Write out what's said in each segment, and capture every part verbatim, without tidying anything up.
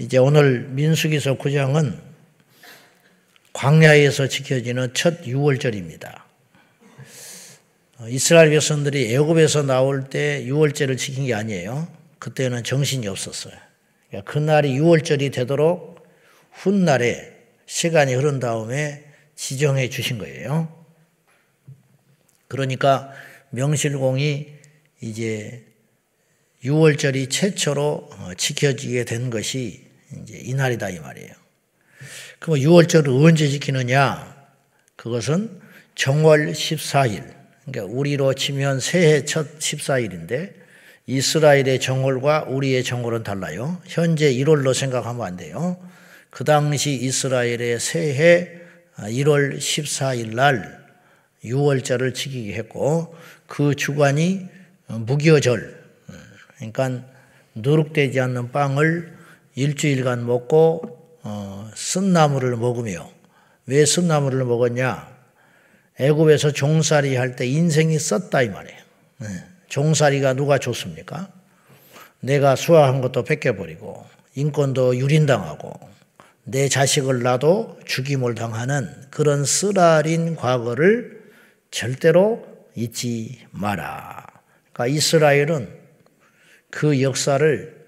이제 오늘 민수기서 구 장은 광야에서 지켜지는 첫 유월절입니다. 이스라엘 백성들이 애굽에서 나올 때 유월절을 지킨 게 아니에요. 그때는 정신이 없었어요. 그러니까 그날이 유월절이 되도록 훗날에 시간이 흐른 다음에 지정해 주신 거예요. 그러니까 명실공히 이제 유월절이 최초로 지켜지게 된 것이 이제 이날이다 이 말이에요. 그럼 유월절을 언제 지키느냐? 그것은 정월 십사일. 그러니까 우리로 치면 새해 첫 십사일인데 이스라엘의 정월과 우리의 정월은 달라요. 현재 일월로 생각하면 안 돼요. 그 당시 이스라엘의 새해 일월 십사일 날 유월절을 지키게 했고 그 주간이 무교절, 그러니까 누룩되지 않는 빵을 일주일간 먹고 어, 쓴나물을 먹으며, 왜 쓴나물을 먹었냐? 애굽에서 종살이 할 때 인생이 썼다 이 말이에요. 네. 종살이가 누가 좋습니까? 내가 수화한 것도 뺏겨버리고 인권도 유린당하고 내 자식을 낳아도 죽임을 당하는 그런 쓰라린 과거를 절대로 잊지 마라. 그러니까 이스라엘은 그 역사를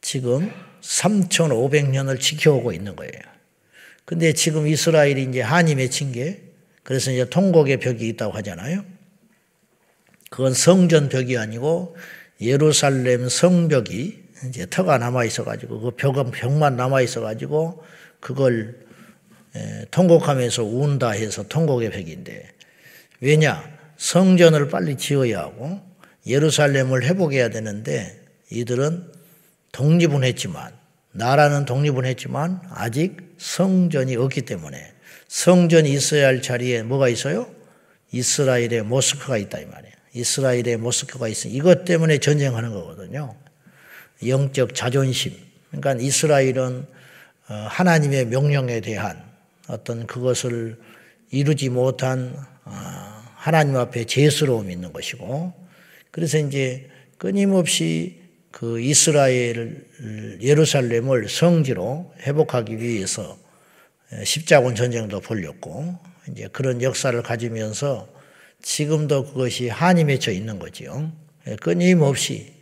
지금 삼천오백 년을 지켜오고 있는 거예요. 근데 지금 이스라엘이 이제 한이 맺힌 게, 그래서 이제 통곡의 벽이 있다고 하잖아요. 그건 성전 벽이 아니고 예루살렘 성벽이 이제 터가 남아 있어가지고 그 벽은 벽만 남아 있어가지고 그걸 에, 통곡하면서 운다 해서 통곡의 벽인데, 왜냐? 성전을 빨리 지어야 하고 예루살렘을 회복해야 되는데 이들은 독립은 했지만, 나라는 독립은 했지만 아직 성전이 없기 때문에, 성전이 있어야 할 자리에 뭐가 있어요? 이스라엘의 모스크가 있다 이 말이에요. 이스라엘의 모스크가 있어. 이것 때문에 전쟁하는 거거든요. 영적 자존심. 그러니까 이스라엘은 하나님의 명령에 대한 어떤 그것을 이루지 못한 하나님 앞에 죄스러움이 있는 것이고, 그래서 이제 끊임없이 그 이스라엘 예루살렘을 성지로 회복하기 위해서 십자군 전쟁도 벌였고, 이제 그런 역사를 가지면서 지금도 그것이 한이 맺혀 있는 거지요. 끊임없이.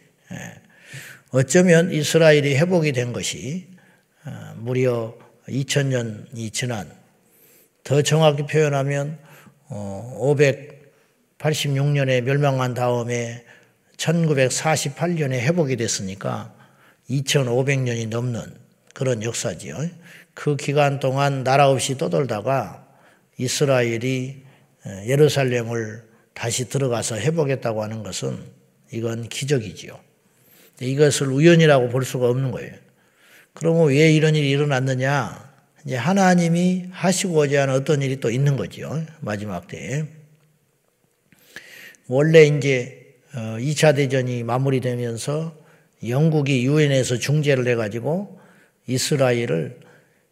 어쩌면 이스라엘이 회복이 된 것이 무려 이천 년이 지난, 더 정확히 표현하면 오백팔십육 년에 멸망한 다음에 천구백사십팔 년에 회복이 됐으니까 이천오백 년이 넘는 그런 역사지요. 그 기간 동안 나라 없이 떠돌다가 이스라엘이 예루살렘을 다시 들어가서 해보겠다고 하는 것은, 이건 기적이지요. 이것을 우연이라고 볼 수가 없는 거예요. 그러면 왜 이런 일이 일어났느냐? 이제 하나님이 하시고자 하는 어떤 일이 또 있는 거죠. 마지막 때에. 원래 이제 이 차 대전이 마무리되면서 영국이 유엔에서 중재를 해가지고 이스라엘을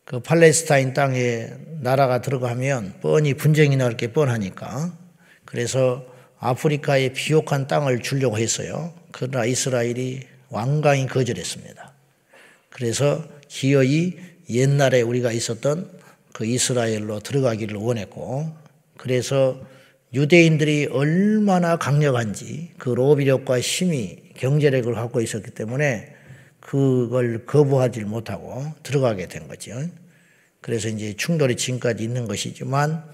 그 팔레스타인 땅에 나라가 들어가면 뻔히 분쟁이 나올 게 뻔하니까, 그래서 아프리카의 비옥한 땅을 주려고 했어요. 그러나 이스라엘이 완강히 거절했습니다. 그래서 기어이 옛날에 우리가 있었던 그 이스라엘로 들어가기를 원했고, 그래서 유대인들이 얼마나 강력한지, 그 로비력과 힘이, 경제력을 갖고 있었기 때문에 그걸 거부하지 못하고 들어가게 된 거죠. 그래서 이제 충돌이 지금까지 있는 것이지만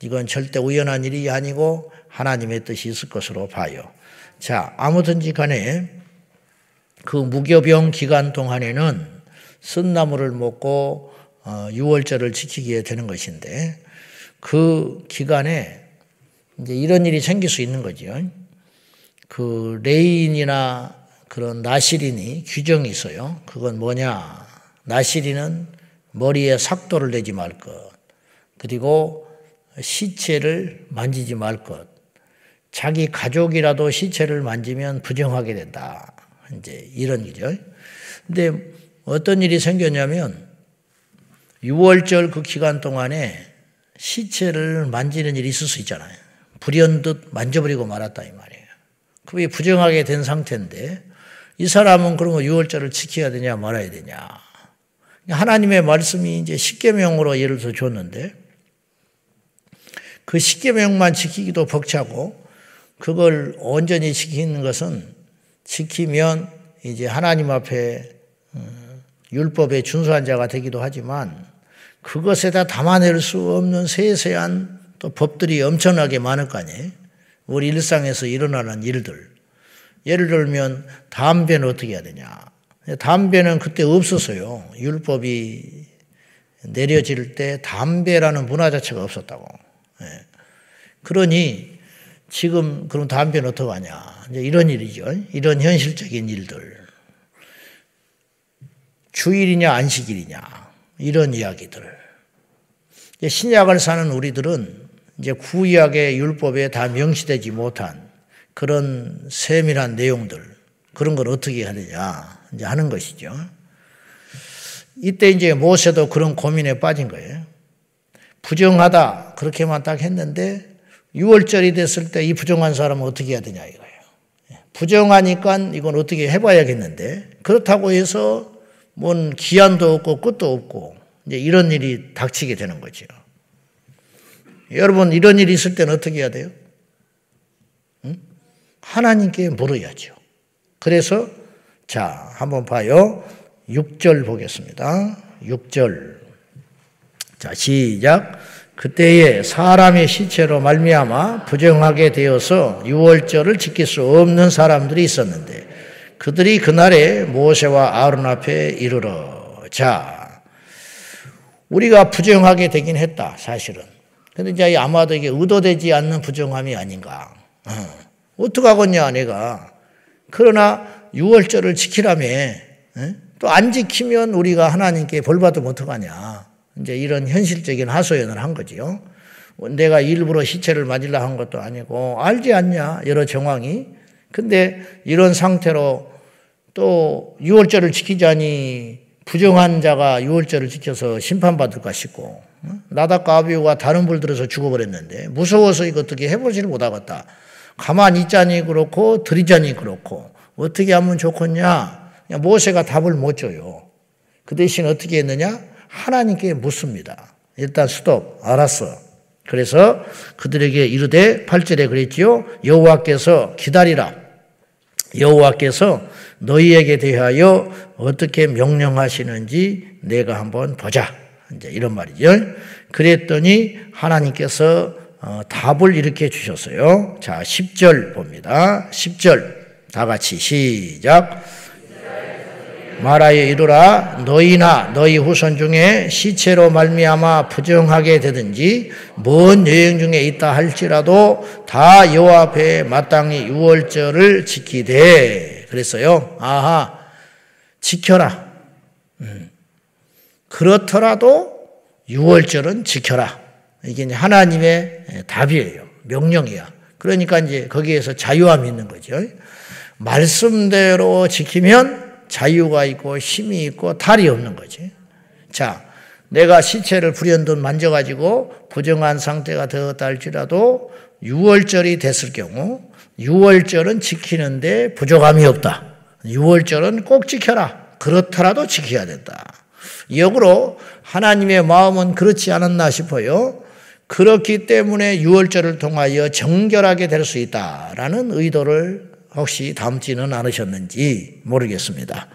이건 절대 우연한 일이 아니고 하나님의 뜻이 있을 것으로 봐요. 자, 아무든지 간에 그 무교병 기간 동안에는 쓴나물을 먹고 어, 유월절을 지키게 되는 것인데, 그 기간에 이제 이런 일이 생길 수 있는 거죠. 그 레인이나 그런 나시린이 규정이 있어요. 그건 뭐냐? 나시린은 머리에 삭도를 내지 말 것, 그리고 시체를 만지지 말 것, 자기 가족이라도 시체를 만지면 부정하게 된다. 이제 이런 거죠. 근데 어떤 일이 생겼냐면 유월절 그 기간 동안에 시체를 만지는 일이 있을 수 있잖아요. 불현듯 만져버리고 말았다 이 말이에요. 그게 부정하게 된 상태인데 이 사람은 그러면 유월절을 지켜야 되냐 말아야 되냐? 하나님의 말씀이 이제 십계명으로 예를 들어 줬는데 그 십계명만 지키기도 벅차고 그걸 온전히 지키는 것은 지키면 이제 하나님 앞에 율법에 준수한 자가 되기도 하지만 그것에다 담아낼 수 없는 세세한 또 법들이 엄청나게 많을 거 아니에요. 우리 일상에서 일어나는 일들. 예를 들면 담배는 어떻게 해야 되냐. 담배는 그때 없었어요. 율법이 내려질 때 담배라는 문화 자체가 없었다고. 예. 그러니 지금 그럼 담배는 어떻게 하냐. 이제 이런 일이죠. 이런 현실적인 일들. 주일이냐 안식일이냐. 이런 이야기들. 이제 신약을 사는 우리들은 이제 구약의 율법에 다 명시되지 못한 그런 세밀한 내용들. 그런 걸 어떻게 해야 되냐. 이제 하는 것이죠. 이때 이제 모세도 그런 고민에 빠진 거예요. 부정하다. 그렇게만 딱 했는데 유월절이 됐을 때 이 부정한 사람은 어떻게 해야 되냐 이거예요. 부정하니까 이건 어떻게 해봐야겠는데 그렇다고 해서 뭔 기한도 없고 끝도 없고 이제 이런 일이 닥치게 되는 거죠. 여러분 이런 일이 있을 때는 어떻게 해야 돼요? 응? 하나님께 물어야죠. 그래서 자, 한번 봐요. 육 절 보겠습니다. 육 절. 자, 시작. 그때에 사람의 시체로 말미암아 부정하게 되어서 유월절을 지킬 수 없는 사람들이 있었는데 그들이 그날에 모세와 아론 앞에 이르러. 자, 우리가 부정하게 되긴 했다, 사실은. 근데 이제 아마도 이게 의도되지 않는 부정함이 아닌가. 어, 어떡하겠냐, 내가. 그러나 유월절을 지키라며, 또 안 지키면 우리가 하나님께 벌받으면 어떡하냐. 이제 이런 현실적인 하소연을 한 거지요. 내가 일부러 시체를 맞으려 한 것도 아니고, 알지 않냐, 여러 정황이. 근데 이런 상태로 또 유월절을 지키자니 부정한 자가 유월절을 지켜서 심판받을까 싶고, 나닷과 아비후가 다른 불 들어서 죽어버렸는데, 무서워서 이거 어떻게 해보지를 못하겠다. 가만히 있자니 그렇고, 들이자니 그렇고, 어떻게 하면 좋겠냐? 모세가 답을 못 줘요. 그 대신 어떻게 했느냐? 하나님께 묻습니다. 일단 스톱. 알았어. 그래서 그들에게 이르되 팔 절에 그랬지요. 여호와께서 기다리라. 여호와께서 너희에게 대하여 어떻게 명령하시는지 내가 한번 보자. 이제 이런 말이죠. 그랬더니 하나님께서 어, 답을 이렇게 주셨어요. 자, 십 절 봅니다. 십 절. 다 같이 시작. 말하여 이르라. 너희나 너희 후손 중에 시체로 말미암아 부정하게 되든지 먼 여행 중에 있다 할지라도 다 여호와 앞에 마땅히 유월절을 지키되. 그랬어요. 아하, 지켜라. 음. 그렇더라도 유월절은 지켜라. 이게 이제 하나님의 답이에요. 명령이야. 그러니까 이제 거기에서 자유함이 있는 거죠. 말씀대로 지키면 자유가 있고 힘이 있고 탈이 없는 거지. 자, 내가 시체를 불현듯 만져가지고 부정한 상태가 되었다 할지라도 유월절이 됐을 경우 유월절은 지키는데 부족함이 없다. 유월절은 꼭 지켜라. 그렇더라도 지켜야 된다. 역으로 하나님의 마음은 그렇지 않았나 싶어요. 그렇기 때문에 유월절을 통하여 정결하게 될 수 있다라는 의도를 혹시 담지는 않으셨는지 모르겠습니다.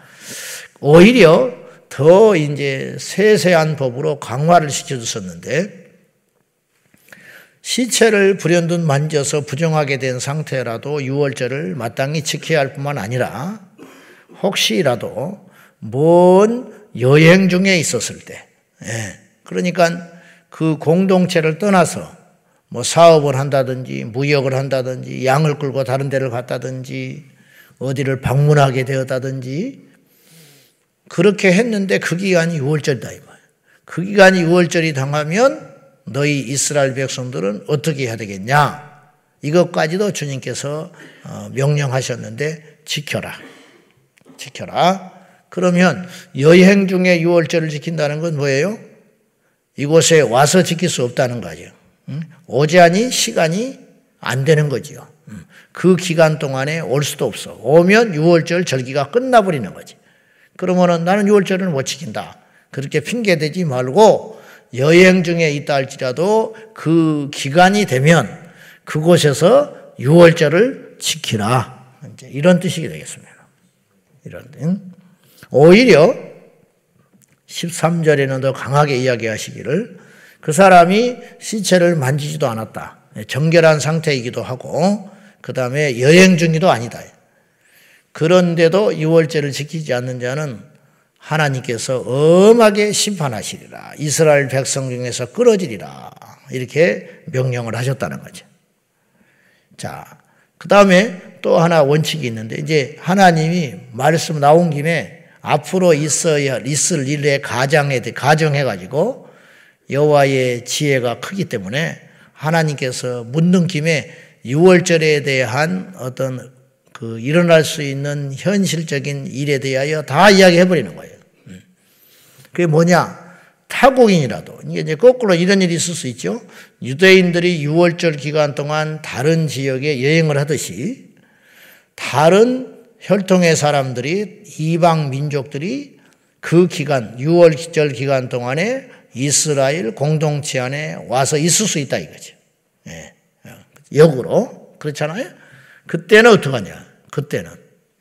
오히려 더 이제 세세한 법으로 강화를 시켜줬었는데 시체를 불현듯 만져서 부정하게 된 상태라도 유월절을 마땅히 지켜야 할 뿐만 아니라 혹시라도 먼 여행 중에 있었을 때, 예, 그러니까 그 공동체를 떠나서 뭐 사업을 한다든지 무역을 한다든지 양을 끌고 다른 데를 갔다든지 어디를 방문하게 되었다든지 그렇게 했는데 그 기간이 유월절이다 이 말. 그 기간이 유월절이 당하면 너희 이스라엘 백성들은 어떻게 해야 되겠냐. 이것까지도 주님께서 명령하셨는데 지켜라. 지켜라. 그러면 여행 중에 유월절을 지킨다는 건 뭐예요? 이곳에 와서 지킬 수 없다는 거죠. 오자니 시간이 안 되는 거지요. 그 기간 동안에 올 수도 없어. 오면 유월절 절기가 끝나버리는 거지. 그러면은 나는 유월절을 못 지킨다. 그렇게 핑계대지 말고 여행 중에 있다 할지라도 그 기간이 되면 그곳에서 유월절을 지키라. 이제 이런 뜻이 되겠습니다. 이런 뜻. 오히려 십삼 절에는 더 강하게 이야기하시기를 그 사람이 시체를 만지지도 않았다. 정결한 상태이기도 하고 그 다음에 여행 중이도 아니다. 그런데도 유월절을 지키지 않는 자는 하나님께서 엄하게 심판하시리라. 이스라엘 백성 중에서 끊어지리라. 이렇게 명령을 하셨다는 거죠. 자, 그 다음에 또 하나 원칙이 있는데 이제 하나님이 말씀 나온 김에 앞으로 있어야 있을 일에 가정해 가정해 가지고 여호와의 지혜가 크기 때문에 하나님께서 묻는 김에 유월절에 대한 어떤 그, 일어날 수 있는 현실적인 일에 대하여 다 이야기해버리는 거예요. 그게 뭐냐? 타국인이라도. 이게 이제 거꾸로 이런 일이 있을 수 있죠. 유대인들이 유월절 기간 동안 다른 지역에 여행을 하듯이 다른 혈통의 사람들이, 이방 민족들이 그 기간, 유월절 기간 동안에 이스라엘 공동체 안에 와서 있을 수 있다 이거죠. 예. 역으로. 그렇잖아요? 그때는 어떡하냐? 그때는.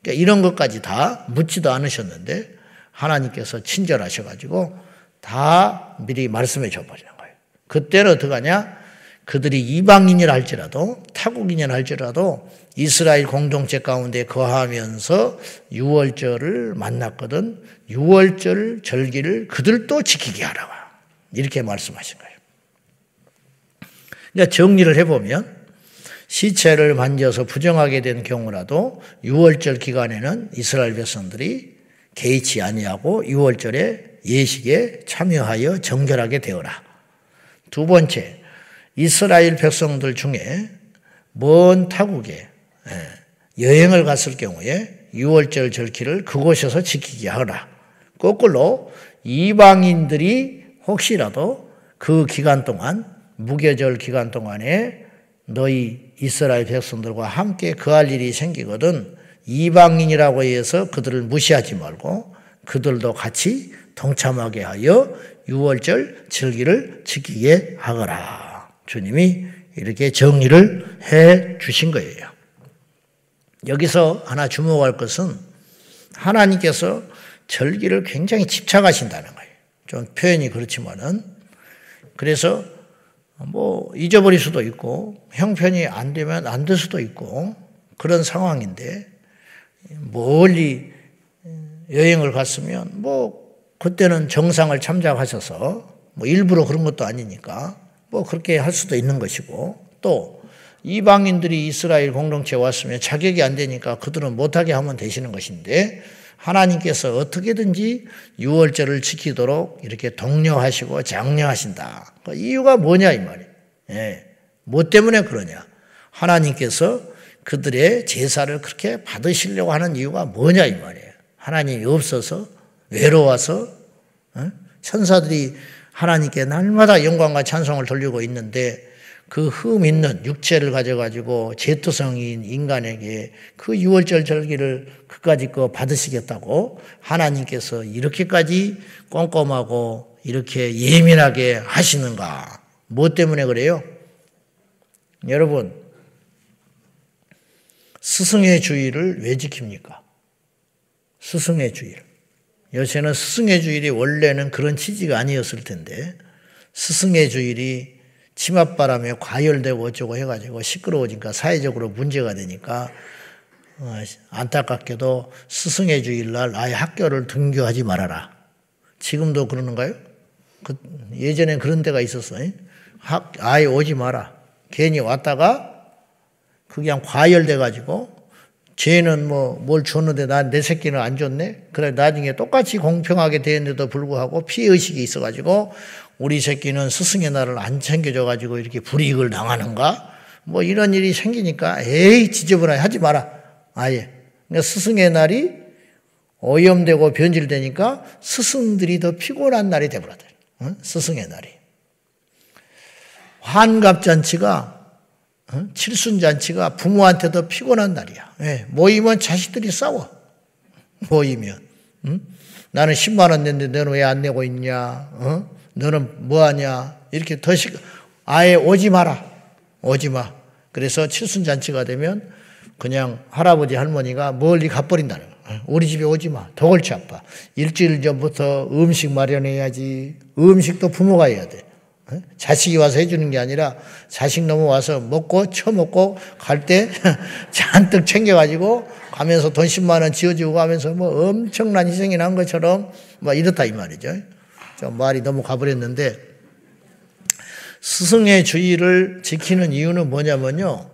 그러니까 이런 것까지 다 묻지도 않으셨는데 하나님께서 친절하셔가지고 다 미리 말씀해 줘버리는 거예요. 그때는 어떡하냐? 그들이 이방인이라 할지라도 타국인이라 할지라도 이스라엘 공동체 가운데 거하면서 유월절을 만났거든 유월절 절기를 그들도 지키게 하라. 이렇게 말씀하신 거예요. 그러니까 정리를 해보면 시체를 만져서 부정하게 된 경우라도 유월절 기간에는 이스라엘 백성들이 개의치 아니하고 유월절의 예식에 참여하여 정결하게 되어라. 두 번째, 이스라엘 백성들 중에 먼 타국에 여행을 갔을 경우에 유월절 절기를 그곳에서 지키게 하라. 거꾸로 이방인들이 혹시라도 그 기간 동안 무교절 기간 동안에 너희 이스라엘 백성들과 함께 거할 일이 생기거든 이방인이라고 해서 그들을 무시하지 말고 그들도 같이 동참하게 하여 유월절 절기를 지키게 하거라. 주님이 이렇게 정리를 해 주신 거예요. 여기서 하나 주목할 것은 하나님께서 절기를 굉장히 집착하신다는 거예요. 좀 표현이 그렇지만은 그래서 뭐 잊어버릴 수도 있고 형편이 안 되면 안 될 수도 있고 그런 상황인데 멀리 여행을 갔으면 뭐 그때는 정상을 참작하셔서 뭐 일부러 그런 것도 아니니까 뭐 그렇게 할 수도 있는 것이고 또 이방인들이 이스라엘 공동체에 왔으면 자격이 안 되니까 그들은 못하게 하면 되시는 것인데 하나님께서 어떻게든지 유월절을 지키도록 이렇게 독려하시고 장려하신다. 그 이유가 뭐냐 이 말이에요. 예. 뭐 때문에 그러냐. 하나님께서 그들의 제사를 그렇게 받으시려고 하는 이유가 뭐냐 이 말이에요. 하나님이 없어서 외로워서 어? 천사들이 하나님께 날마다 영광과 찬송을 돌리고 있는데 그 흠 있는 육체를 가져가지고 죄투성인 인간에게 그 유월절 절기를 그까지 거 받으시겠다고 하나님께서 이렇게까지 꼼꼼하고 이렇게 예민하게 하시는가. 뭐 때문에 그래요? 여러분, 스승의 주일을 왜 지킵니까? 스승의 주일. 요새는 스승의 주일이 원래는 그런 취지가 아니었을 텐데 스승의 주일이 치맛바람에 과열되고 어쩌고 해가지고 시끄러워지니까 사회적으로 문제가 되니까 안타깝게도 스승의 주일날 아예 학교를 등교하지 말아라. 지금도 그러는가요? 그 예전에 그런 데가 있었어요. 학, 아예 오지 마라. 괜히 왔다가 그냥 과열돼가지고 쟤는 뭐 뭘 줬는데 난 내 새끼는 안 줬네. 그래 나중에 똑같이 공평하게 되었는데도 불구하고 피해의식이 있어가지고 우리 새끼는 스승의 날을 안 챙겨줘가지고 이렇게 불이익을 당하는가? 뭐 이런 일이 생기니까 에이 지저분하게 하지 마라. 아예. 그러니까 스승의 날이 오염되고 변질되니까 스승들이 더 피곤한 날이 되버렸다. 응? 스승의 날이. 환갑잔치가 응? 칠순잔치가 부모한테 더 피곤한 날이야. 예, 모이면 자식들이 싸워. 모이면. 응? 나는 십만 원 냈는데 너는 왜 안 내고 있냐? 어? 너는 뭐하냐? 이렇게 더 시, 아예 오지 마라. 오지 마. 그래서 칠순잔치가 되면 그냥 할아버지 할머니가 멀리 가버린다는 거야. 우리 집에 오지 마. 더 골치 아파. 일주일 전부터 음식 마련해야지. 음식도 부모가 해야 돼. 자식이 와서 해주는 게 아니라 자식 넘어와서 먹고 처먹고 갈 때 잔뜩 챙겨가지고 가면서 돈 십만 원 지어주고 가면서 뭐 엄청난 희생이 난 것처럼 막 이렇다 이 말이죠. 좀 말이 너무 가버렸는데 스승의 주의를 지키는 이유는 뭐냐면요.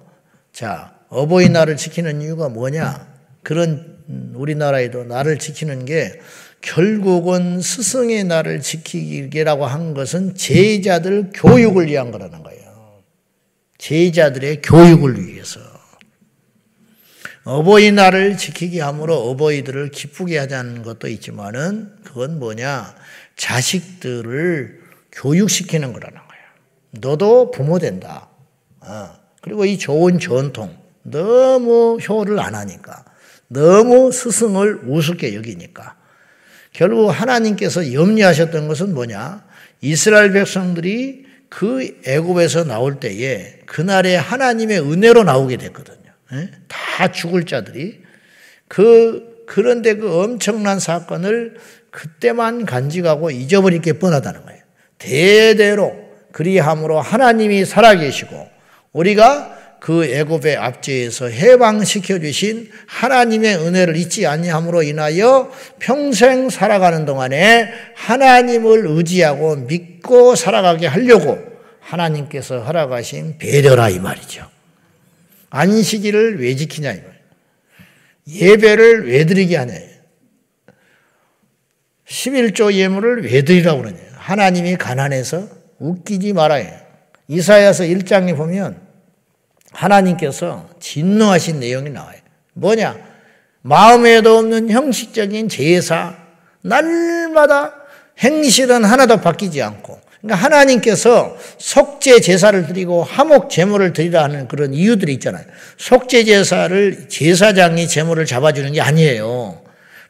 자, 어버이날을 지키는 이유가 뭐냐. 그런 우리나라에도 날을 지키는 게 결국은 스승의 날을 지키기라고 한 것은 제자들 교육을 위한 거라는 거예요. 제자들의 교육을 위해서. 어버이날을 지키게 함으로 어버이들을 기쁘게 하자는 것도 있지만은 그건 뭐냐. 자식들을 교육시키는 거라는 거예요. 너도 부모 된다. 아, 그리고 이 좋은 전통. 너무 효를 안 하니까. 너무 스승을 우습게 여기니까. 결국 하나님께서 염려하셨던 것은 뭐냐? 이스라엘 백성들이 그 애굽에서 나올 때에 그날에 하나님의 은혜로 나오게 됐거든요. 다 죽을 자들이. 그, 그런데 그 엄청난 사건을 그때만 간직하고 잊어버릴 게 뻔하다는 거예요. 대대로 그리함으로 하나님이 살아계시고 우리가 그 애굽의 압제에서 해방시켜 주신 하나님의 은혜를 잊지 아니함으로 인하여 평생 살아가는 동안에 하나님을 의지하고 믿고 살아가게 하려고 하나님께서 허락하신 배려라 이 말이죠. 안식일을 왜 지키냐 이 말이에요. 예배를 왜 드리게 하냐. 십일조 예물을 왜 드리라고 그러냐. 하나님이 가난해서 웃기지 말아요. 이사야서 일 장에 보면 하나님께서 진노하신 내용이 나와요. 뭐냐? 마음에도 없는 형식적인 제사, 날마다 행실은 하나도 바뀌지 않고. 그러니까 하나님께서 속죄 제사를 드리고 하목 제물을 드리라 하는 그런 이유들이 있잖아요. 속죄 제사를 제사장이 제물을 잡아주는 게 아니에요.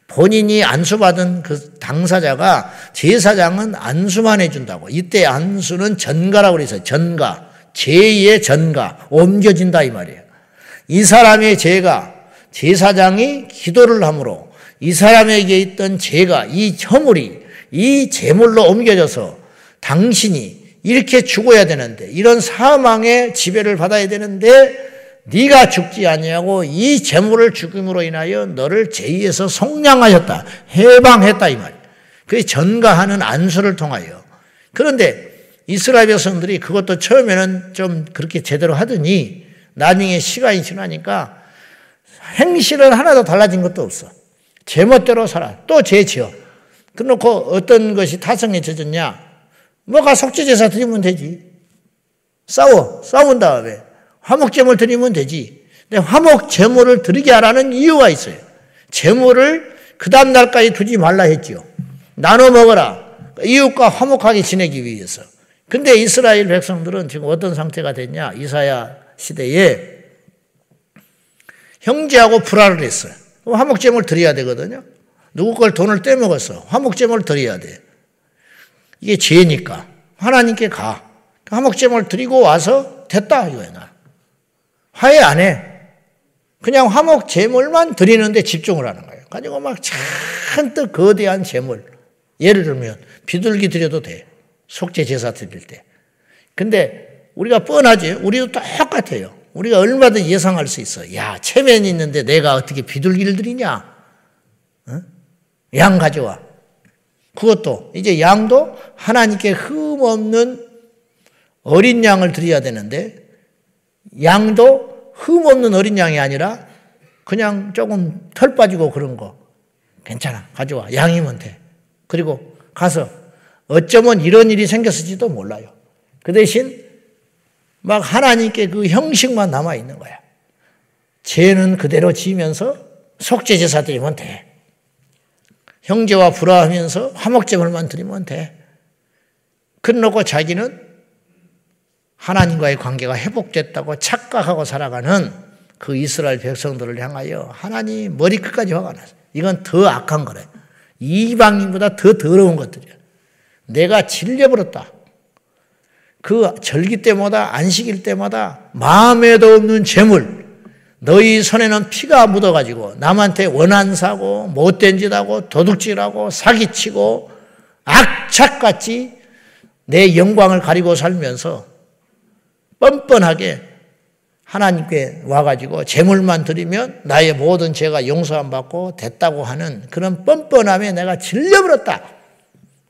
본인이 안수받은 그 당사자가 제사장은 안수만 해준다고. 이때 안수는 전가라고 그래서 전가. 죄의 전가, 옮겨진다 이 말이에요. 이 사람의 죄가 제사장이 기도를 함으로 이 사람에게 있던 죄가 이 허물이 이 제물로 옮겨져서 당신이 이렇게 죽어야 되는데 이런 사망의 지배를 받아야 되는데 네가 죽지 아니하고 이 제물을 죽임으로 인하여 너를 죄에서 속량하셨다. 해방했다 이 말이에요. 그게 전가하는 안수를 통하여. 그런데 이스라엘 백성들이 그것도 처음에는 좀 그렇게 제대로 하더니 나중에 시간이 지나니까 행실은 하나도 달라진 것도 없어. 제멋대로 살아. 또 죄 지어. 그래놓고 어떤 것이 타성해졌냐. 뭐가 속죄제사 드리면 되지. 싸워. 싸운 다음에 화목제물 드리면 되지. 근데 화목제물을 드리게 하라는 이유가 있어요. 제물을 그 다음 날까지 두지 말라 했지요. 나눠 먹어라. 이웃과 화목하게 지내기 위해서. 근데 이스라엘 백성들은 지금 어떤 상태가 됐냐. 이사야 시대에 형제하고 불화를 했어요. 그럼 화목제물 드려야 되거든요. 누구 걸 돈을 떼먹었어. 화목제물 드려야 돼. 이게 죄니까. 하나님께 가. 화목제물 드리고 와서 됐다 이거야. 나. 화해 안 해. 그냥 화목제물만 드리는데 집중을 하는 거예요. 가지고 막 잔뜩 거대한 제물. 예를 들면 비둘기 드려도 돼. 속죄 제사 드릴 때. 근데 우리가 뻔하지. 우리도 똑같아요. 우리가 얼마든지 예상할 수 있어. 야, 체면이 있는데 내가 어떻게 비둘기를 드리냐. 어? 양 가져와. 그것도 이제 양도 하나님께 흠없는 어린 양을 드려야 되는데 양도 흠없는 어린 양이 아니라 그냥 조금 털 빠지고 그런 거. 괜찮아. 가져와. 양이면 돼. 그리고 가서 어쩌면 이런 일이 생겼을지도 몰라요. 그 대신 막 하나님께 그 형식만 남아있는 거야. 죄는 그대로 지으면서 속죄 제사 드리면 돼. 형제와 불화하면서 화목제물만 드리면 돼. 그러고 자기는 하나님과의 관계가 회복됐다고 착각하고 살아가는 그 이스라엘 백성들을 향하여 하나님 머리끝까지 화가 났어. 이건 더 악한 거래. 이방인보다 더 더러운 것들이야. 내가 질려버렸다. 그 절기 때마다 안식일 때마다 마음에도 없는 재물, 너희 손에는 피가 묻어가지고 남한테 원한 사고 못된 짓하고 도둑질하고 사기치고 악착같이 내 영광을 가리고 살면서 뻔뻔하게 하나님께 와가지고 재물만 드리면 나의 모든 죄가 용서 안 받고 됐다고 하는 그런 뻔뻔함에 내가 질려버렸다.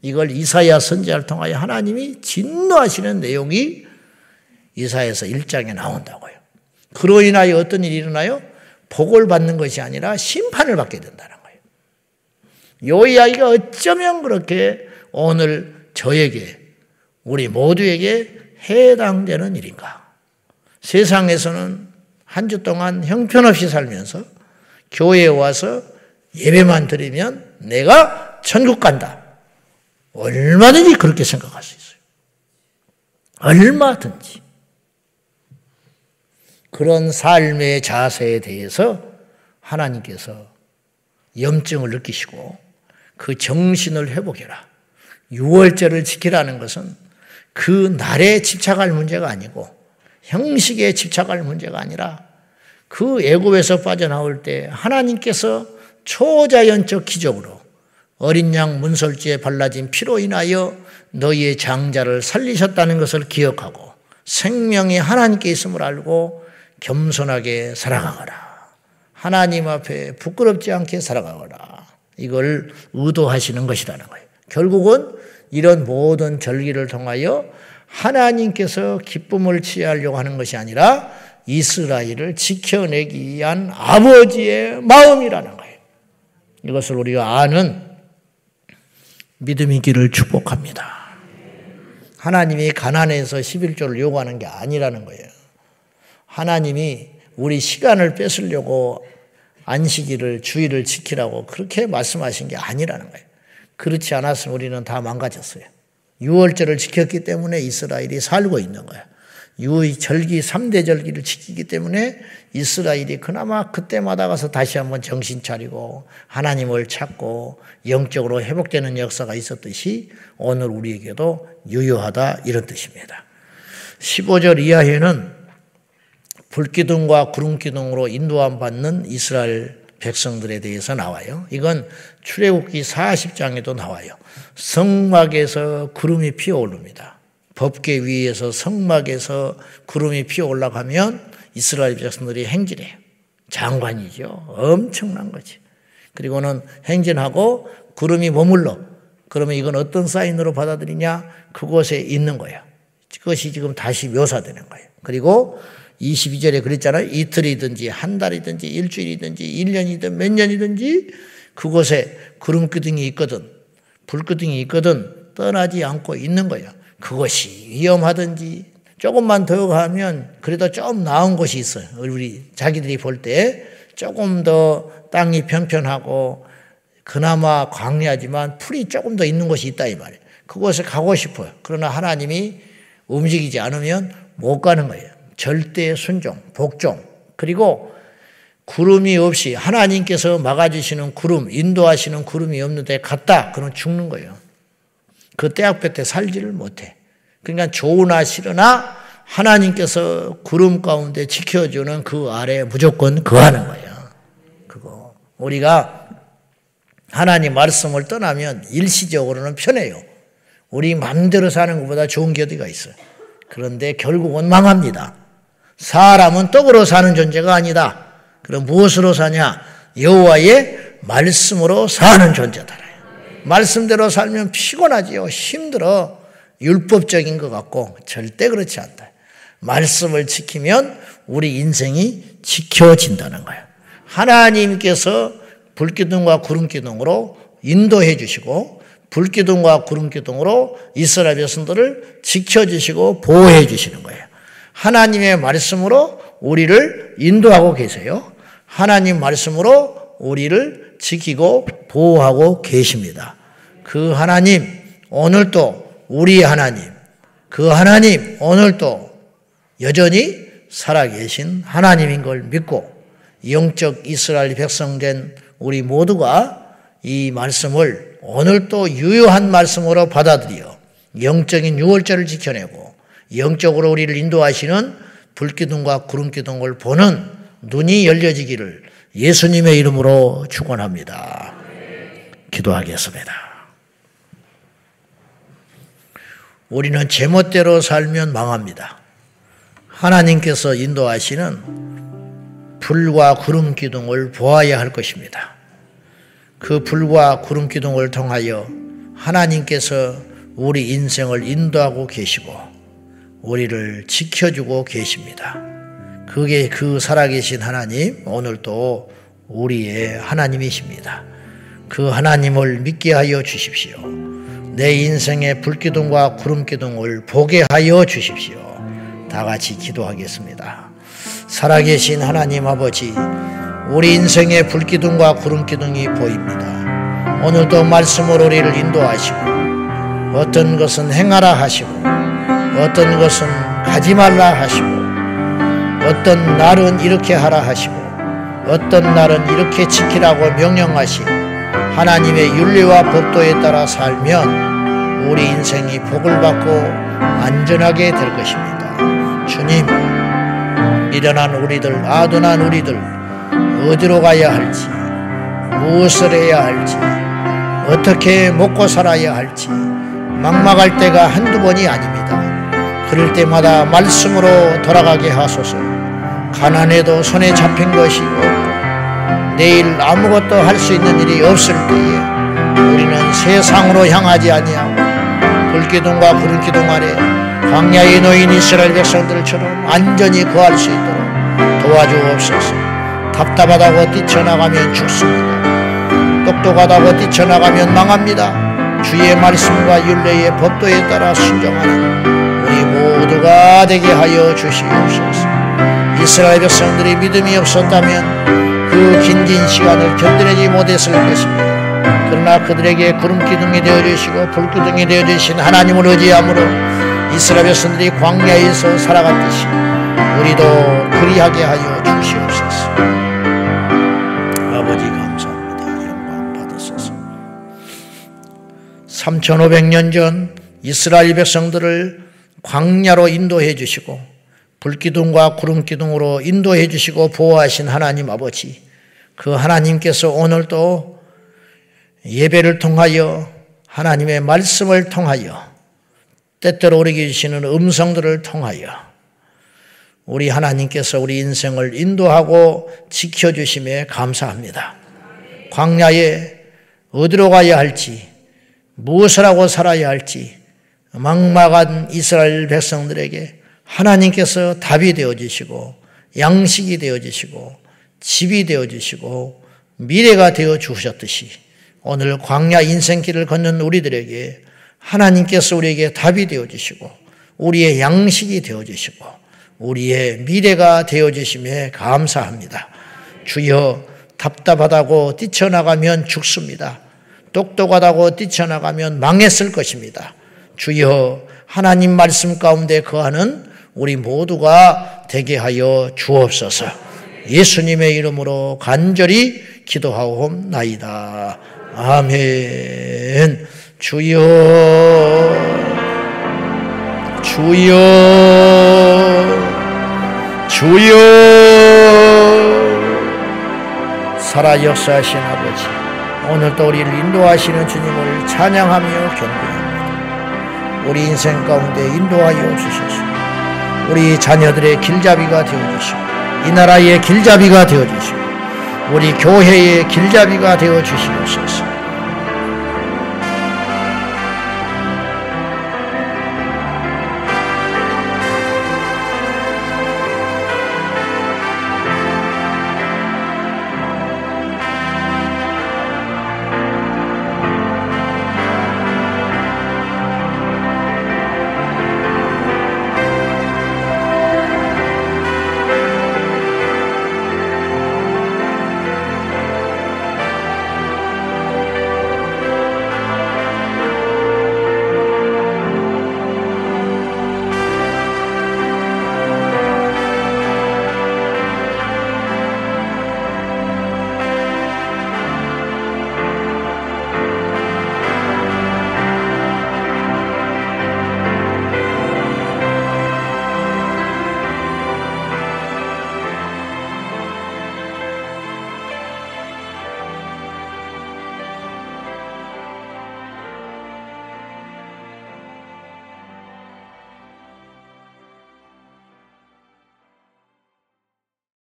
이걸 이사야 선지자를 통하여 하나님이 진노하시는 내용이 이사야서 일 장에 나온다고요. 그로 인하여 어떤 일이 일어나요? 복을 받는 것이 아니라 심판을 받게 된다는 거예요. 이 이야기가 어쩌면 그렇게 오늘 저에게 우리 모두에게 해당되는 일인가. 세상에서는 한 주 동안 형편없이 살면서 교회에 와서 예배만 드리면 내가 천국 간다. 얼마든지 그렇게 생각할 수 있어요. 얼마든지. 그런 삶의 자세에 대해서 하나님께서 염증을 느끼시고 그 정신을 회복해라. 유월절을 지키라는 것은 그 날에 집착할 문제가 아니고 형식에 집착할 문제가 아니라 그 애굽에서 빠져나올 때 하나님께서 초자연적 기적으로 어린 양 문설주에 발라진 피로 인하여 너희의 장자를 살리셨다는 것을 기억하고 생명이 하나님께 있음을 알고 겸손하게 살아가거라. 하나님 앞에 부끄럽지 않게 살아가거라. 이걸 의도하시는 것이라는 거예요. 결국은 이런 모든 절기를 통하여 하나님께서 기쁨을 취하려고 하는 것이 아니라 이스라엘을 지켜내기 위한 아버지의 마음이라는 거예요. 이것을 우리가 아는 믿음의 길을 축복합니다. 하나님이 가난해서 십일조를 요구하는 게 아니라는 거예요. 하나님이 우리 시간을 뺏으려고 안식일을 주일을 지키라고 그렇게 말씀하신 게 아니라는 거예요. 그렇지 않았으면 우리는 다 망가졌어요. 유월절을 지켰기 때문에 이스라엘이 살고 있는 거야. 유의 절기 삼 대 절기를 지키기 때문에 이스라엘이 그나마 그때마다 가서 다시 한번 정신 차리고 하나님을 찾고 영적으로 회복되는 역사가 있었듯이 오늘 우리에게도 유효하다 이런 뜻입니다. 십오 절 이하에는 불기둥과 구름기둥으로 인도함 받는 이스라엘 백성들에 대해서 나와요. 이건 출애굽기 사십 장에도 나와요. 성막에서 구름이 피어오릅니다. 법궤 위에서 성막에서 구름이 피어올라가면 이스라엘 백성들이 행진해요. 장관이죠. 엄청난 거지. 그리고는 행진하고 구름이 머물러. 그러면 이건 어떤 사인으로 받아들이냐? 그곳에 있는 거예요. 그것이 지금 다시 묘사되는 거예요. 그리고 이십이 절에 그랬잖아요. 이틀이든지 한 달이든지 일주일이든지 일 년이든 몇 년이든지 그곳에 구름기둥이 있거든 불기둥이 있거든 떠나지 않고 있는 거예요. 그것이 위험하든지 조금만 더 가면 그래도 좀 나은 곳이 있어요. 우리 자기들이 볼 때 조금 더 땅이 편편하고 그나마 광야지만 풀이 조금 더 있는 곳이 있다 이 말이에요. 그곳에 가고 싶어요. 그러나 하나님이 움직이지 않으면 못 가는 거예요. 절대 순종, 복종, 그리고 구름이 없이 하나님께서 막아주시는 구름, 인도하시는 구름이 없는데 갔다. 그럼 죽는 거예요. 그 떼약볕에 살지를 못해. 그러니까 좋으나 싫으나 하나님께서 구름 가운데 지켜주는 그 아래에 무조건 거하는 거예요. 그거. 우리가 하나님 말씀을 떠나면 일시적으로는 편해요. 우리 마음대로 사는 것보다 좋은 게 어디가 있어요. 그런데 결국은 망합니다. 사람은 떡으로 사는 존재가 아니다. 그럼 무엇으로 사냐? 여호와의 말씀으로 사는 존재다. 말씀대로 살면 피곤하지요. 힘들어. 율법적인 것 같고 절대 그렇지 않다. 말씀을 지키면 우리 인생이 지켜진다는 거예요. 하나님께서 불기둥과 구름기둥으로 인도해 주시고 불기둥과 구름기둥으로 이스라엘 백성들을 지켜주시고 보호해 주시는 거예요. 하나님의 말씀으로 우리를 인도하고 계세요. 하나님 말씀으로 우리를 지키고 보호하고 계십니다. 그 하나님 오늘도 우리 하나님 그 하나님 오늘도 여전히 살아계신 하나님인 걸 믿고 영적 이스라엘 백성된 우리 모두가 이 말씀을 오늘도 유효한 말씀으로 받아들여 영적인 유월절을 지켜내고 영적으로 우리를 인도하시는 불기둥과 구름기둥을 보는 눈이 열려지기를 예수님의 이름으로 축원합니다. 기도하겠습니다. 우리는 제멋대로 살면 망합니다. 하나님께서 인도하시는 불과 구름 기둥을 보아야 할 것입니다. 그 불과 구름 기둥을 통하여 하나님께서 우리 인생을 인도하고 계시고 우리를 지켜주고 계십니다. 그게 그 살아계신 하나님, 오늘도 우리의 하나님이십니다. 그 하나님을 믿게 하여 주십시오. 내 인생의 불기둥과 구름기둥을 보게 하여 주십시오. 다 같이 기도하겠습니다. 살아계신 하나님 아버지, 우리 인생의 불기둥과 구름기둥이 보입니다. 오늘도 말씀으로 우리를 인도하시고 어떤 것은 행하라 하시고 어떤 것은 가지 말라 하시고 어떤 날은 이렇게 하라 하시고 어떤 날은 이렇게 지키라고 명령하시고 하나님의 윤리와 법도에 따라 살면 우리 인생이 복을 받고 안전하게 될 것입니다. 주님, 미련한 우리들, 아둔한 우리들, 어디로 가야 할지, 무엇을 해야 할지, 어떻게 먹고 살아야 할지 막막할 때가 한두 번이 아닙니다. 그럴 때마다 말씀으로 돌아가게 하소서. 가난해도 손에 잡힌 것이 없고 내일 아무것도 할 수 있는 일이 없을 때에 우리는 세상으로 향하지 아니하고 불기둥과 구름기둥 아래 광야의 노인 이스라엘 백성들처럼 안전히 거할 수 있도록 도와주옵소서. 답답하다고 뛰쳐나가면 죽습니다. 똑똑하다고 뛰쳐나가면 망합니다. 주의 말씀과 윤례의 법도에 따라 순종하는 우리 모두가 되게 하여 주시옵소서. 이스라엘 백성들이 믿음이 없었다면 그 긴긴 시간을 견뎌내지 못했을 것입니다. 그러나 그들에게 구름기둥이 되어주시고 불기둥이 되어주신 하나님을 의지함으로 이스라엘 백성들이 광야에서 살아갔듯이 우리도 그리하게 하여 주시옵소서. 삼천오백 년 전 이스라엘 백성들을 광야로 인도해 주시고 불기둥과 구름기둥으로 인도해 주시고 보호하신 하나님 아버지, 그 하나님께서 오늘도 예배를 통하여 하나님의 말씀을 통하여 때때로 우리에게 주시는 음성들을 통하여 우리 하나님께서 우리 인생을 인도하고 지켜주심에 감사합니다. 광야에 어디로 가야 할지, 무엇을 하고 살아야 할지 막막한 이스라엘 백성들에게 하나님께서 답이 되어주시고 양식이 되어주시고 집이 되어주시고 미래가 되어주셨듯이 오늘 광야 인생길을 걷는 우리들에게 하나님께서 우리에게 답이 되어주시고 우리의 양식이 되어주시고 우리의 미래가 되어주심에 감사합니다. 주여, 답답하다고 뛰쳐나가면 죽습니다. 똑똑하다고 뛰쳐나가면 망했을 것입니다. 주여, 하나님 말씀 가운데 거하는 우리 모두가 되게 하여 주옵소서. 예수님의 이름으로 간절히 기도하옵나이다. 아멘. 주여, 주여, 주여, 살아 역사하신 아버지, 오늘도 우리를 인도하시는 주님을 찬양하며 경배합니다. 우리 인생 가운데 인도하여 주소서. 우리 자녀들의 길잡이가 되어주시고 이 나라의 길잡이가 되어주시고 우리 교회의 길잡이가 되어주시옵소서.